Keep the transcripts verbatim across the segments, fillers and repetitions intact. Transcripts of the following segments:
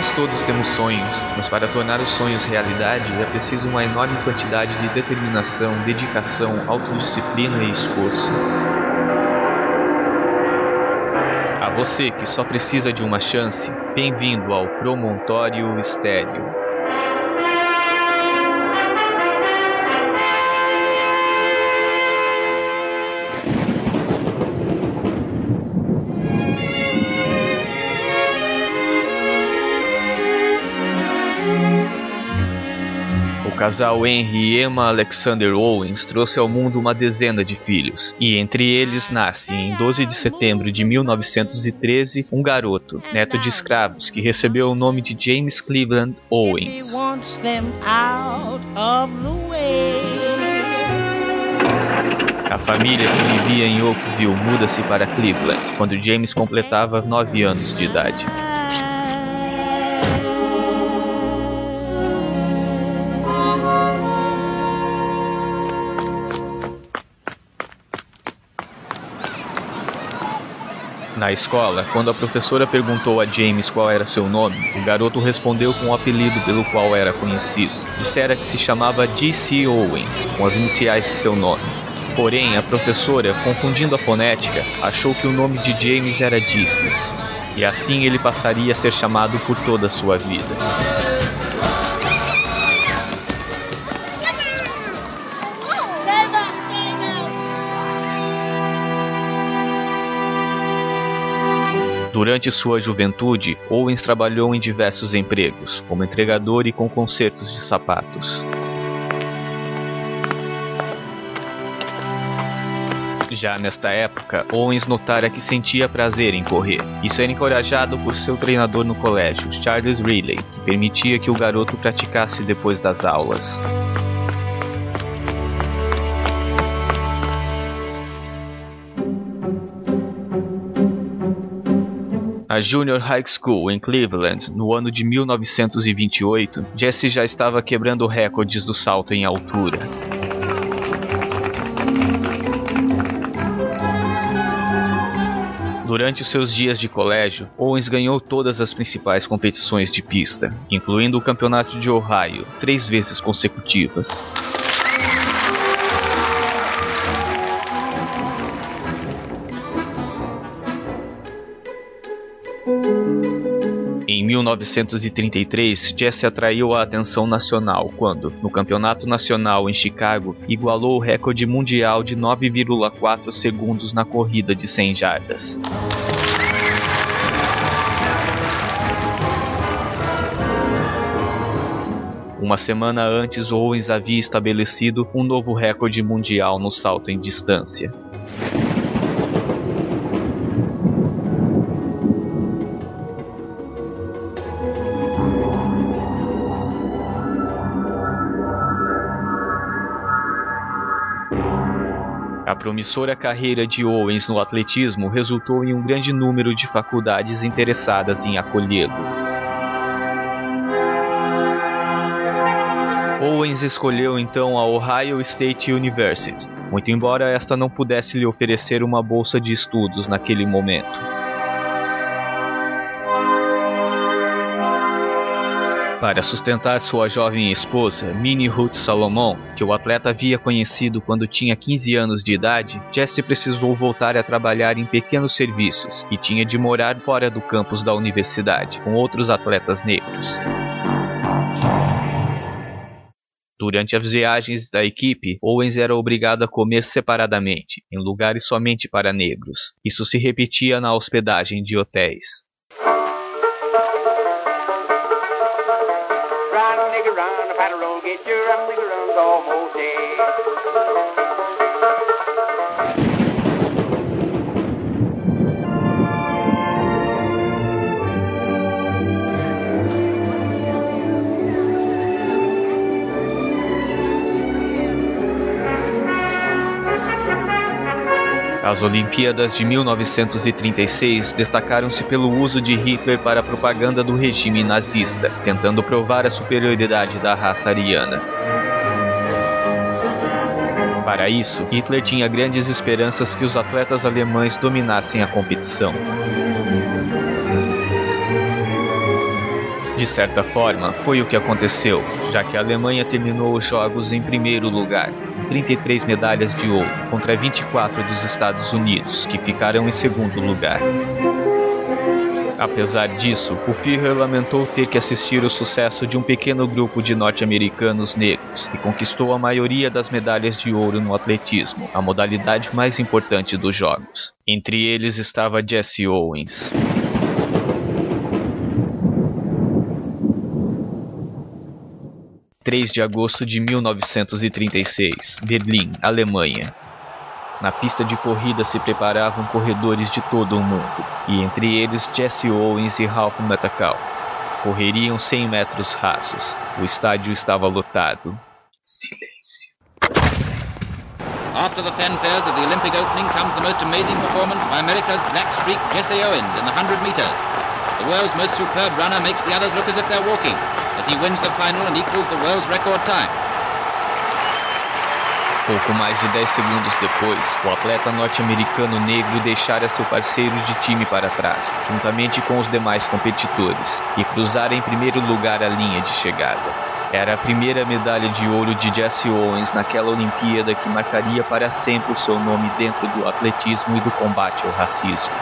Nós todos temos sonhos, mas para tornar os sonhos realidade é preciso uma enorme quantidade de determinação, dedicação, autodisciplina e esforço. A você que só precisa de uma chance, bem-vindo ao Promontório Estéreo. O casal Henry e Emma Alexander Owens trouxe ao mundo uma dezena de filhos, e entre eles nasce, em doze de setembro de mil novecentos e treze, um garoto, neto de escravos, que recebeu o nome de James Cleveland Owens. A família que vivia em Oakville muda-se para Cleveland, quando James completava nove anos de idade. Na escola, quando a professora perguntou a James qual era seu nome, o garoto respondeu com o apelido pelo qual era conhecido. Dissera que se chamava Jesse Owens, com as iniciais de seu nome. Porém, a professora, confundindo a fonética, achou que o nome de James era Jesse, e assim ele passaria a ser chamado por toda a sua vida. Durante sua juventude, Owens trabalhou em diversos empregos, como entregador e com consertos de sapatos. Já nesta época, Owens notara que sentia prazer em correr. Isso era encorajado por seu treinador no colégio, Charles Riley, que permitia que o garoto praticasse depois das aulas. Na Junior High School, em Cleveland, no ano de mil novecentos e vinte e oito, Jesse já estava quebrando recordes do salto em altura. Durante os seus dias de colégio, Owens ganhou todas as principais competições de pista, incluindo o Campeonato de Ohio, três vezes consecutivas. Em mil novecentos e trinta e três, Jesse atraiu a atenção nacional quando, no Campeonato Nacional em Chicago, igualou o recorde mundial de nove vírgula quatro segundos na corrida de cem jardas. Uma semana antes, Owens havia estabelecido um novo recorde mundial no salto em distância. A promissora carreira de Owens no atletismo resultou em um grande número de faculdades interessadas em acolhê-lo. Owens escolheu então a Ohio State University, muito embora esta não pudesse lhe oferecer uma bolsa de estudos naquele momento. Para sustentar sua jovem esposa, Minnie Ruth Salomon, que o atleta havia conhecido quando tinha quinze anos de idade, Jesse precisou voltar a trabalhar em pequenos serviços e tinha de morar fora do campus da universidade, com outros atletas negros. Durante as viagens da equipe, Owens era obrigado a comer separadamente, em lugares somente para negros. Isso se repetia na hospedagem de hotéis. As Olimpíadas de mil novecentos e trinta e seis destacaram-se pelo uso de Hitler para a propaganda do regime nazista, tentando provar a superioridade da raça ariana. Para isso, Hitler tinha grandes esperanças que os atletas alemães dominassem a competição. De certa forma, foi o que aconteceu, já que a Alemanha terminou os jogos em primeiro lugar, com trinta e três medalhas de ouro, contra vinte e quatro dos Estados Unidos, que ficaram em segundo lugar. Apesar disso, o Führer lamentou ter que assistir o sucesso de um pequeno grupo de norte-americanos negros, que conquistou a maioria das medalhas de ouro no atletismo, a modalidade mais importante dos jogos. Entre eles estava Jesse Owens. três de agosto de mil novecentos e trinta e seis, Berlim, Alemanha. Na pista de corrida se preparavam corredores de todo o mundo, e entre eles Jesse Owens e Ralph Metcalfe. Correriam cem metros rasos. O estádio estava lotado. Silêncio. After the fanfares of the Olympic opening comes the most amazing performance by America's black streak Jesse Owens in the hundred meters. The world's most superb runner makes the others look as if they're walking, as he wins the final and equals the world's record time. Pouco mais de dez segundos depois, o atleta norte-americano negro deixara seu parceiro de time para trás, juntamente com os demais competidores, e cruzara em primeiro lugar a linha de chegada. Era a primeira medalha de ouro de Jesse Owens naquela Olimpíada que marcaria para sempre o seu nome dentro do atletismo e do combate ao racismo.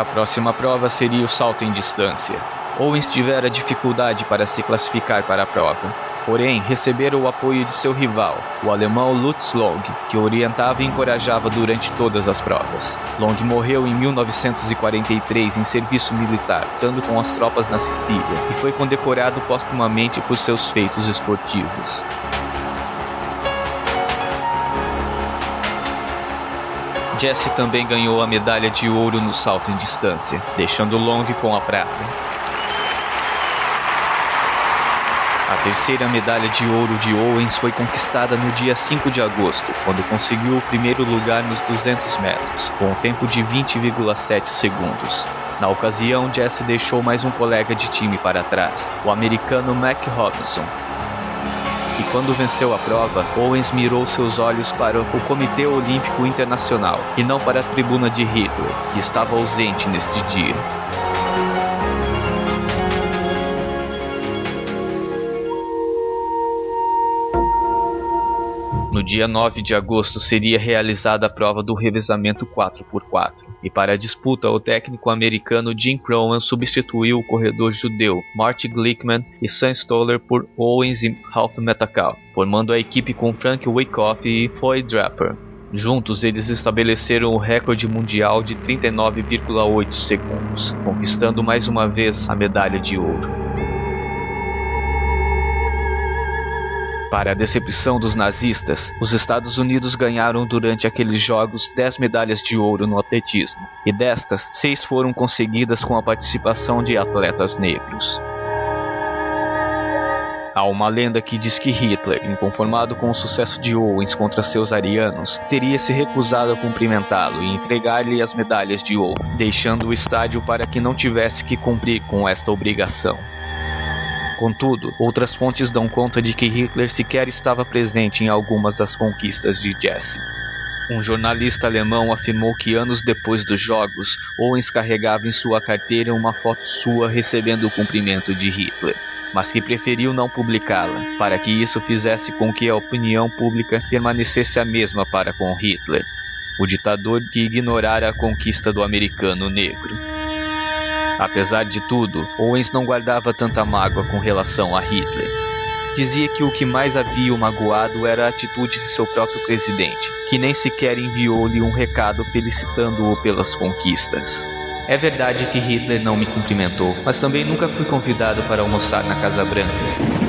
A próxima prova seria o salto em distância. Owens tivera dificuldade para se classificar para a prova, porém recebera o apoio de seu rival, o alemão Lutz Long, que orientava e encorajava durante todas as provas. Long morreu em mil novecentos e quarenta e três em serviço militar, lutando com as tropas na Sicília, e foi condecorado postumamente por seus feitos esportivos. Jesse também ganhou a medalha de ouro no salto em distância, deixando Long com a prata. A terceira medalha de ouro de Owens foi conquistada no dia cinco de agosto, quando conseguiu o primeiro lugar nos duzentos metros, com um tempo de vinte vírgula sete segundos. Na ocasião, Jesse deixou mais um colega de time para trás, o americano Mack Robinson. E quando venceu a prova, Owens mirou seus olhos para o Comitê Olímpico Internacional e não para a tribuna de Hitler, que estava ausente neste dia. No dia nove de agosto seria realizada a prova do revezamento quatro por quatro, e para a disputa o técnico americano Jim Crowan substituiu o corredor judeu Marty Glickman e Sam Stoller por Owens e Ralph Metcalfe, formando a equipe com Frank Wyckoff e Foy Draper. Juntos eles estabeleceram o recorde mundial de trinta e nove vírgula oito segundos, conquistando mais uma vez a medalha de ouro. Para a decepção dos nazistas, os Estados Unidos ganharam durante aqueles jogos dez medalhas de ouro no atletismo, e destas, seis foram conseguidas com a participação de atletas negros. Há uma lenda que diz que Hitler, inconformado com o sucesso de Owens contra seus arianos, teria se recusado a cumprimentá-lo e entregar-lhe as medalhas de ouro, deixando o estádio para que não tivesse que cumprir com esta obrigação. Contudo, outras fontes dão conta de que Hitler sequer estava presente em algumas das conquistas de Jesse. Um jornalista alemão afirmou que anos depois dos jogos, Owens carregava em sua carteira uma foto sua recebendo o cumprimento de Hitler, mas que preferiu não publicá-la, para que isso fizesse com que a opinião pública permanecesse a mesma para com Hitler, o ditador que ignorara a conquista do americano negro. Apesar de tudo, Owens não guardava tanta mágoa com relação a Hitler. Dizia que o que mais havia o magoado era a atitude de seu próprio presidente, que nem sequer enviou-lhe um recado felicitando-o pelas conquistas. É verdade que Hitler não me cumprimentou, mas também nunca fui convidado para almoçar na Casa Branca.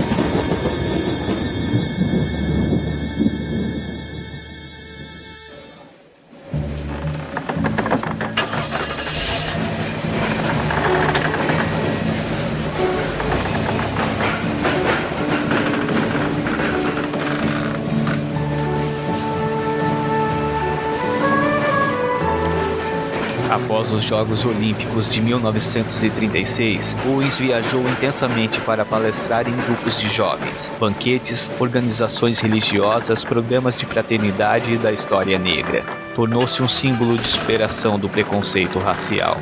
Após os Jogos Olímpicos de mil novecentos e trinta e seis, Owens viajou intensamente para palestrar em grupos de jovens, banquetes, organizações religiosas, programas de fraternidade e da história negra. Tornou-se um símbolo de superação do preconceito racial.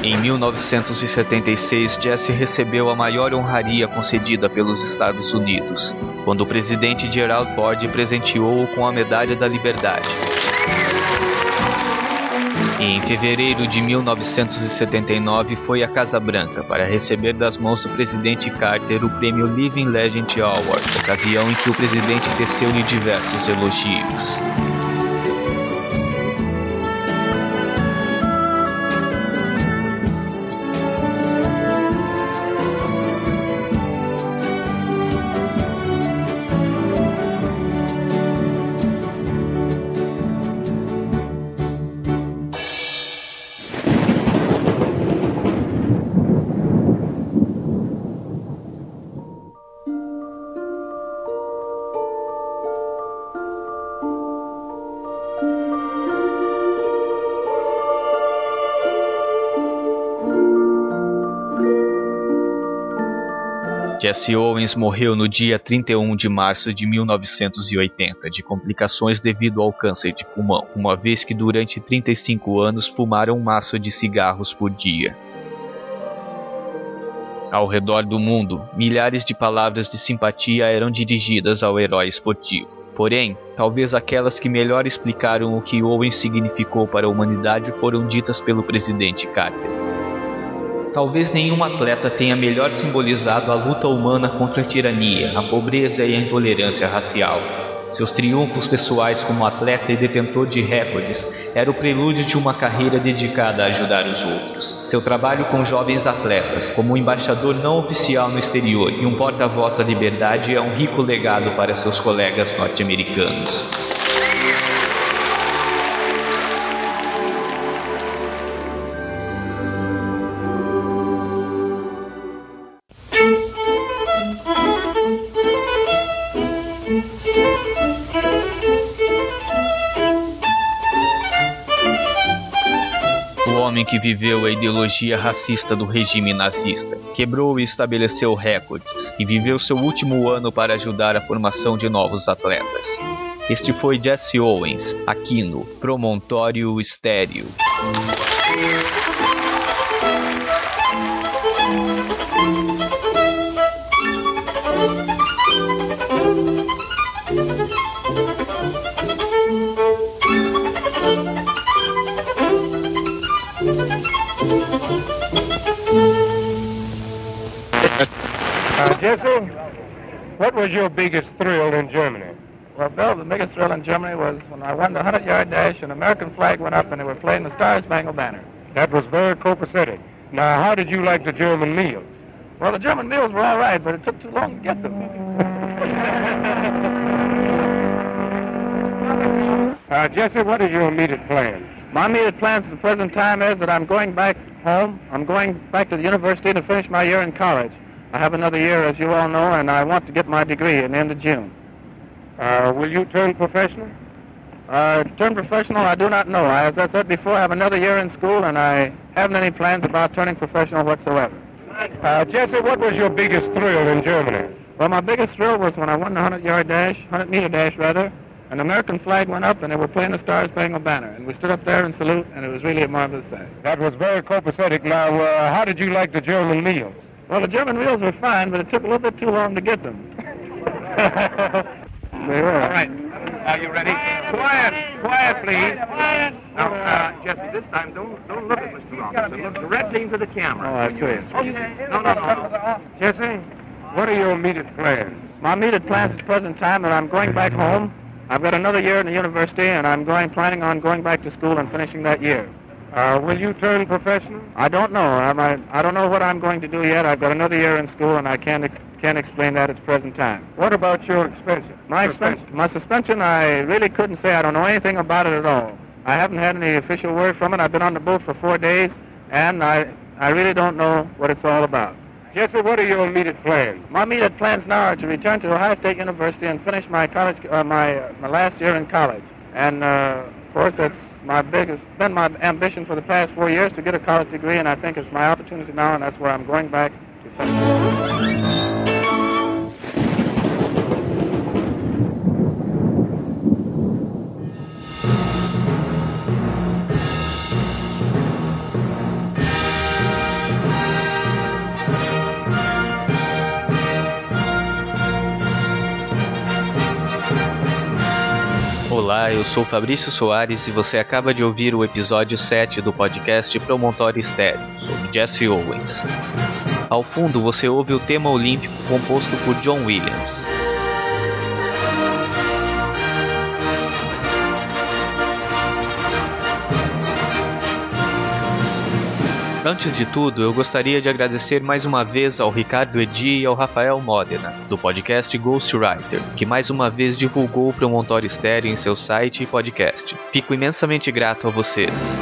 Em mil novecentos e setenta e seis, Jesse recebeu a maior honraria concedida pelos Estados Unidos, quando o presidente Gerald Ford presenteou-o com a Medalha da Liberdade. E em fevereiro de mil novecentos e setenta e nove, foi à Casa Branca para receber das mãos do presidente Carter o prêmio Living Legend Award, ocasião em que o presidente teceu-lhe diversos elogios. Jesse Owens morreu no dia trinta e um de março de mil novecentos e oitenta de complicações devido ao câncer de pulmão, uma vez que durante trinta e cinco anos fumaram um maço de cigarros por dia. Ao redor do mundo, milhares de palavras de simpatia eram dirigidas ao herói esportivo. Porém, talvez aquelas que melhor explicaram o que Owens significou para a humanidade foram ditas pelo presidente Carter. Talvez nenhum atleta tenha melhor simbolizado a luta humana contra a tirania, a pobreza e a intolerância racial. Seus triunfos pessoais como atleta e detentor de recordes era o prelúdio de uma carreira dedicada a ajudar os outros. Seu trabalho com jovens atletas, como um embaixador não oficial no exterior e um porta-voz da liberdade, é um rico legado para seus colegas norte-americanos. Que viveu a ideologia racista do regime nazista, quebrou e estabeleceu recordes, e viveu seu último ano para ajudar a formação de novos atletas. Este foi Jesse Owens, aqui no Promontório Estéreo. Uh, Jesse, what was your biggest thrill in Germany? Well, Bill, the biggest thrill in Germany was when I won the hundred-yard dash and the American flag went up and they were playing the Star-Spangled Banner. That was very copacetic. Now, how did you like the German meals? Well, the German meals were all right, but it took too long to get them. uh, Jesse, what is your immediate plan? My immediate plans at the present time is that I'm going back home. I'm going back to the university to finish my year in college. I have another year, as you all know, and I want to get my degree in the end of June. Uh, will you turn professional? Uh, turn professional, I do not know. As I said before, I have another year in school, and I haven't any plans about turning professional whatsoever. Uh, Jesse, what was your biggest thrill in Germany? Well, my biggest thrill was when I won the hundred-yard dash, hundred-meter dash, rather, and the American flag went up, and they were playing the Star-Spangled Banner, and we stood up there and salute, and it was really a marvelous thing. That was very copacetic. Now, uh, how did you like the German meals? Well, the German wheels were fine, but it took a little bit too long to get them. They were. All right. Are you ready? Quiet. Quiet, please. Quiet. Now, uh, Jesse, this time don't don't look at Mister Robinson. Look directly into the camera. Oh, I see. Oh, no, no, no. Jesse, what are your immediate plans? My immediate plans at the present time are I'm going back home. I've got another year in the university, and I'm going planning on going back to school and finishing that year. Uh, will you turn professional? I don't know. I'm, I, I don't know what I'm going to do yet. I've got another year in school, and I can't Can't explain that at the present time. What about your expension? My expension? My suspension, I really couldn't say. I don't know anything about it at all. I haven't had any official word from it. I've been on the boat for four days, and I, I really don't know what it's all about. Jesse, what are your immediate plans? My immediate plans now are to return to Ohio State University and finish my college, uh, my, uh, my last year in college. And, uh, of course, that's my biggest, been my ambition for the past four years to get a college degree, and I think it's my opportunity now, and that's where I'm going back to finish. Olá, eu sou Fabrício Soares e você acaba de ouvir o episódio sete do podcast Promontório Estéreo, sobre Jesse Owens. Ao fundo você ouve o tema olímpico composto por John Williams. Antes de tudo, eu gostaria de agradecer mais uma vez ao Ricardo Edi e ao Rafael Modena, do podcast Ghostwriter, que mais uma vez divulgou o Promontório Estéreo em seu site e podcast. Fico imensamente grato a vocês.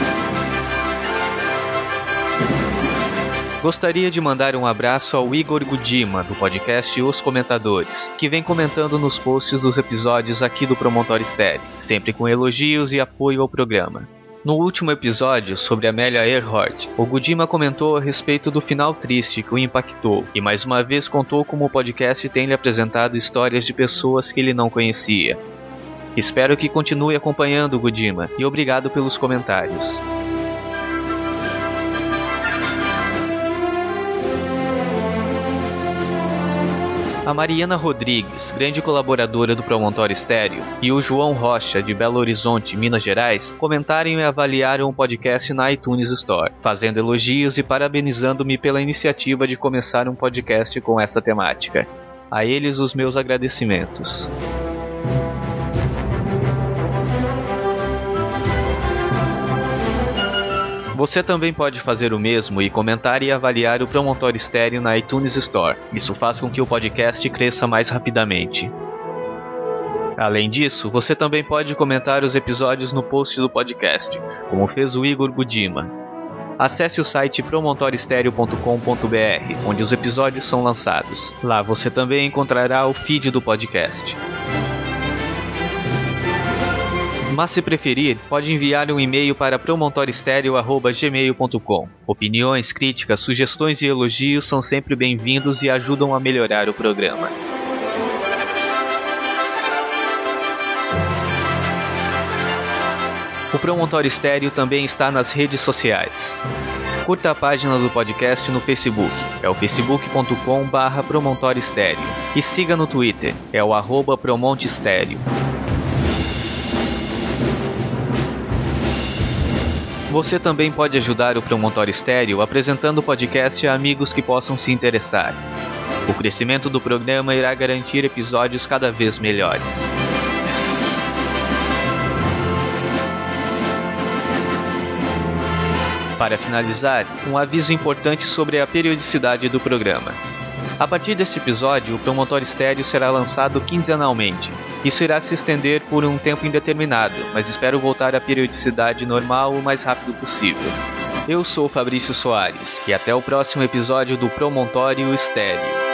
Gostaria de mandar um abraço ao Igor Gudima, do podcast Os Comentadores, que vem comentando nos posts dos episódios aqui do Promontório Estéreo, sempre com elogios e apoio ao programa. No último episódio, sobre Amélia Earhart, o Gudima comentou a respeito do final triste que o impactou, e mais uma vez contou como o podcast tem lhe apresentado histórias de pessoas que ele não conhecia. Espero que continue acompanhando o Gudima, e obrigado pelos comentários. A Mariana Rodrigues, grande colaboradora do Promontório Estéreo, e o João Rocha, de Belo Horizonte, Minas Gerais, comentaram e avaliaram o podcast na iTunes Store, fazendo elogios e parabenizando-me pela iniciativa de começar um podcast com essa temática. A eles os meus agradecimentos. Você também pode fazer o mesmo e comentar e avaliar o Promontório Estéreo na iTunes Store. Isso faz com que o podcast cresça mais rapidamente. Além disso, você também pode comentar os episódios no post do podcast, como fez o Igor Gudima. Acesse o site promontório estéreo ponto com ponto b r, onde os episódios são lançados. Lá você também encontrará o feed do podcast. Mas se preferir, pode enviar um e-mail para promontório estéreo arroba gmail ponto com. Opiniões, críticas, sugestões e elogios são sempre bem-vindos e ajudam a melhorar o programa. O Promontório Estéreo também está nas redes sociais. Curta a página do podcast no Facebook, é o facebook ponto com barra promontório estéreo. E siga no Twitter, é o arroba Promonte Estéreo. Você também pode ajudar o Promontório Estéreo apresentando o podcast a amigos que possam se interessar. O crescimento do programa irá garantir episódios cada vez melhores. Para finalizar, um aviso importante sobre a periodicidade do programa. A partir deste episódio, o Promontório Estéreo será lançado quinzenalmente. Isso irá se estender por um tempo indeterminado, mas espero voltar à periodicidade normal o mais rápido possível. Eu sou Fabrício Soares, e até o próximo episódio do Promontório Estéreo.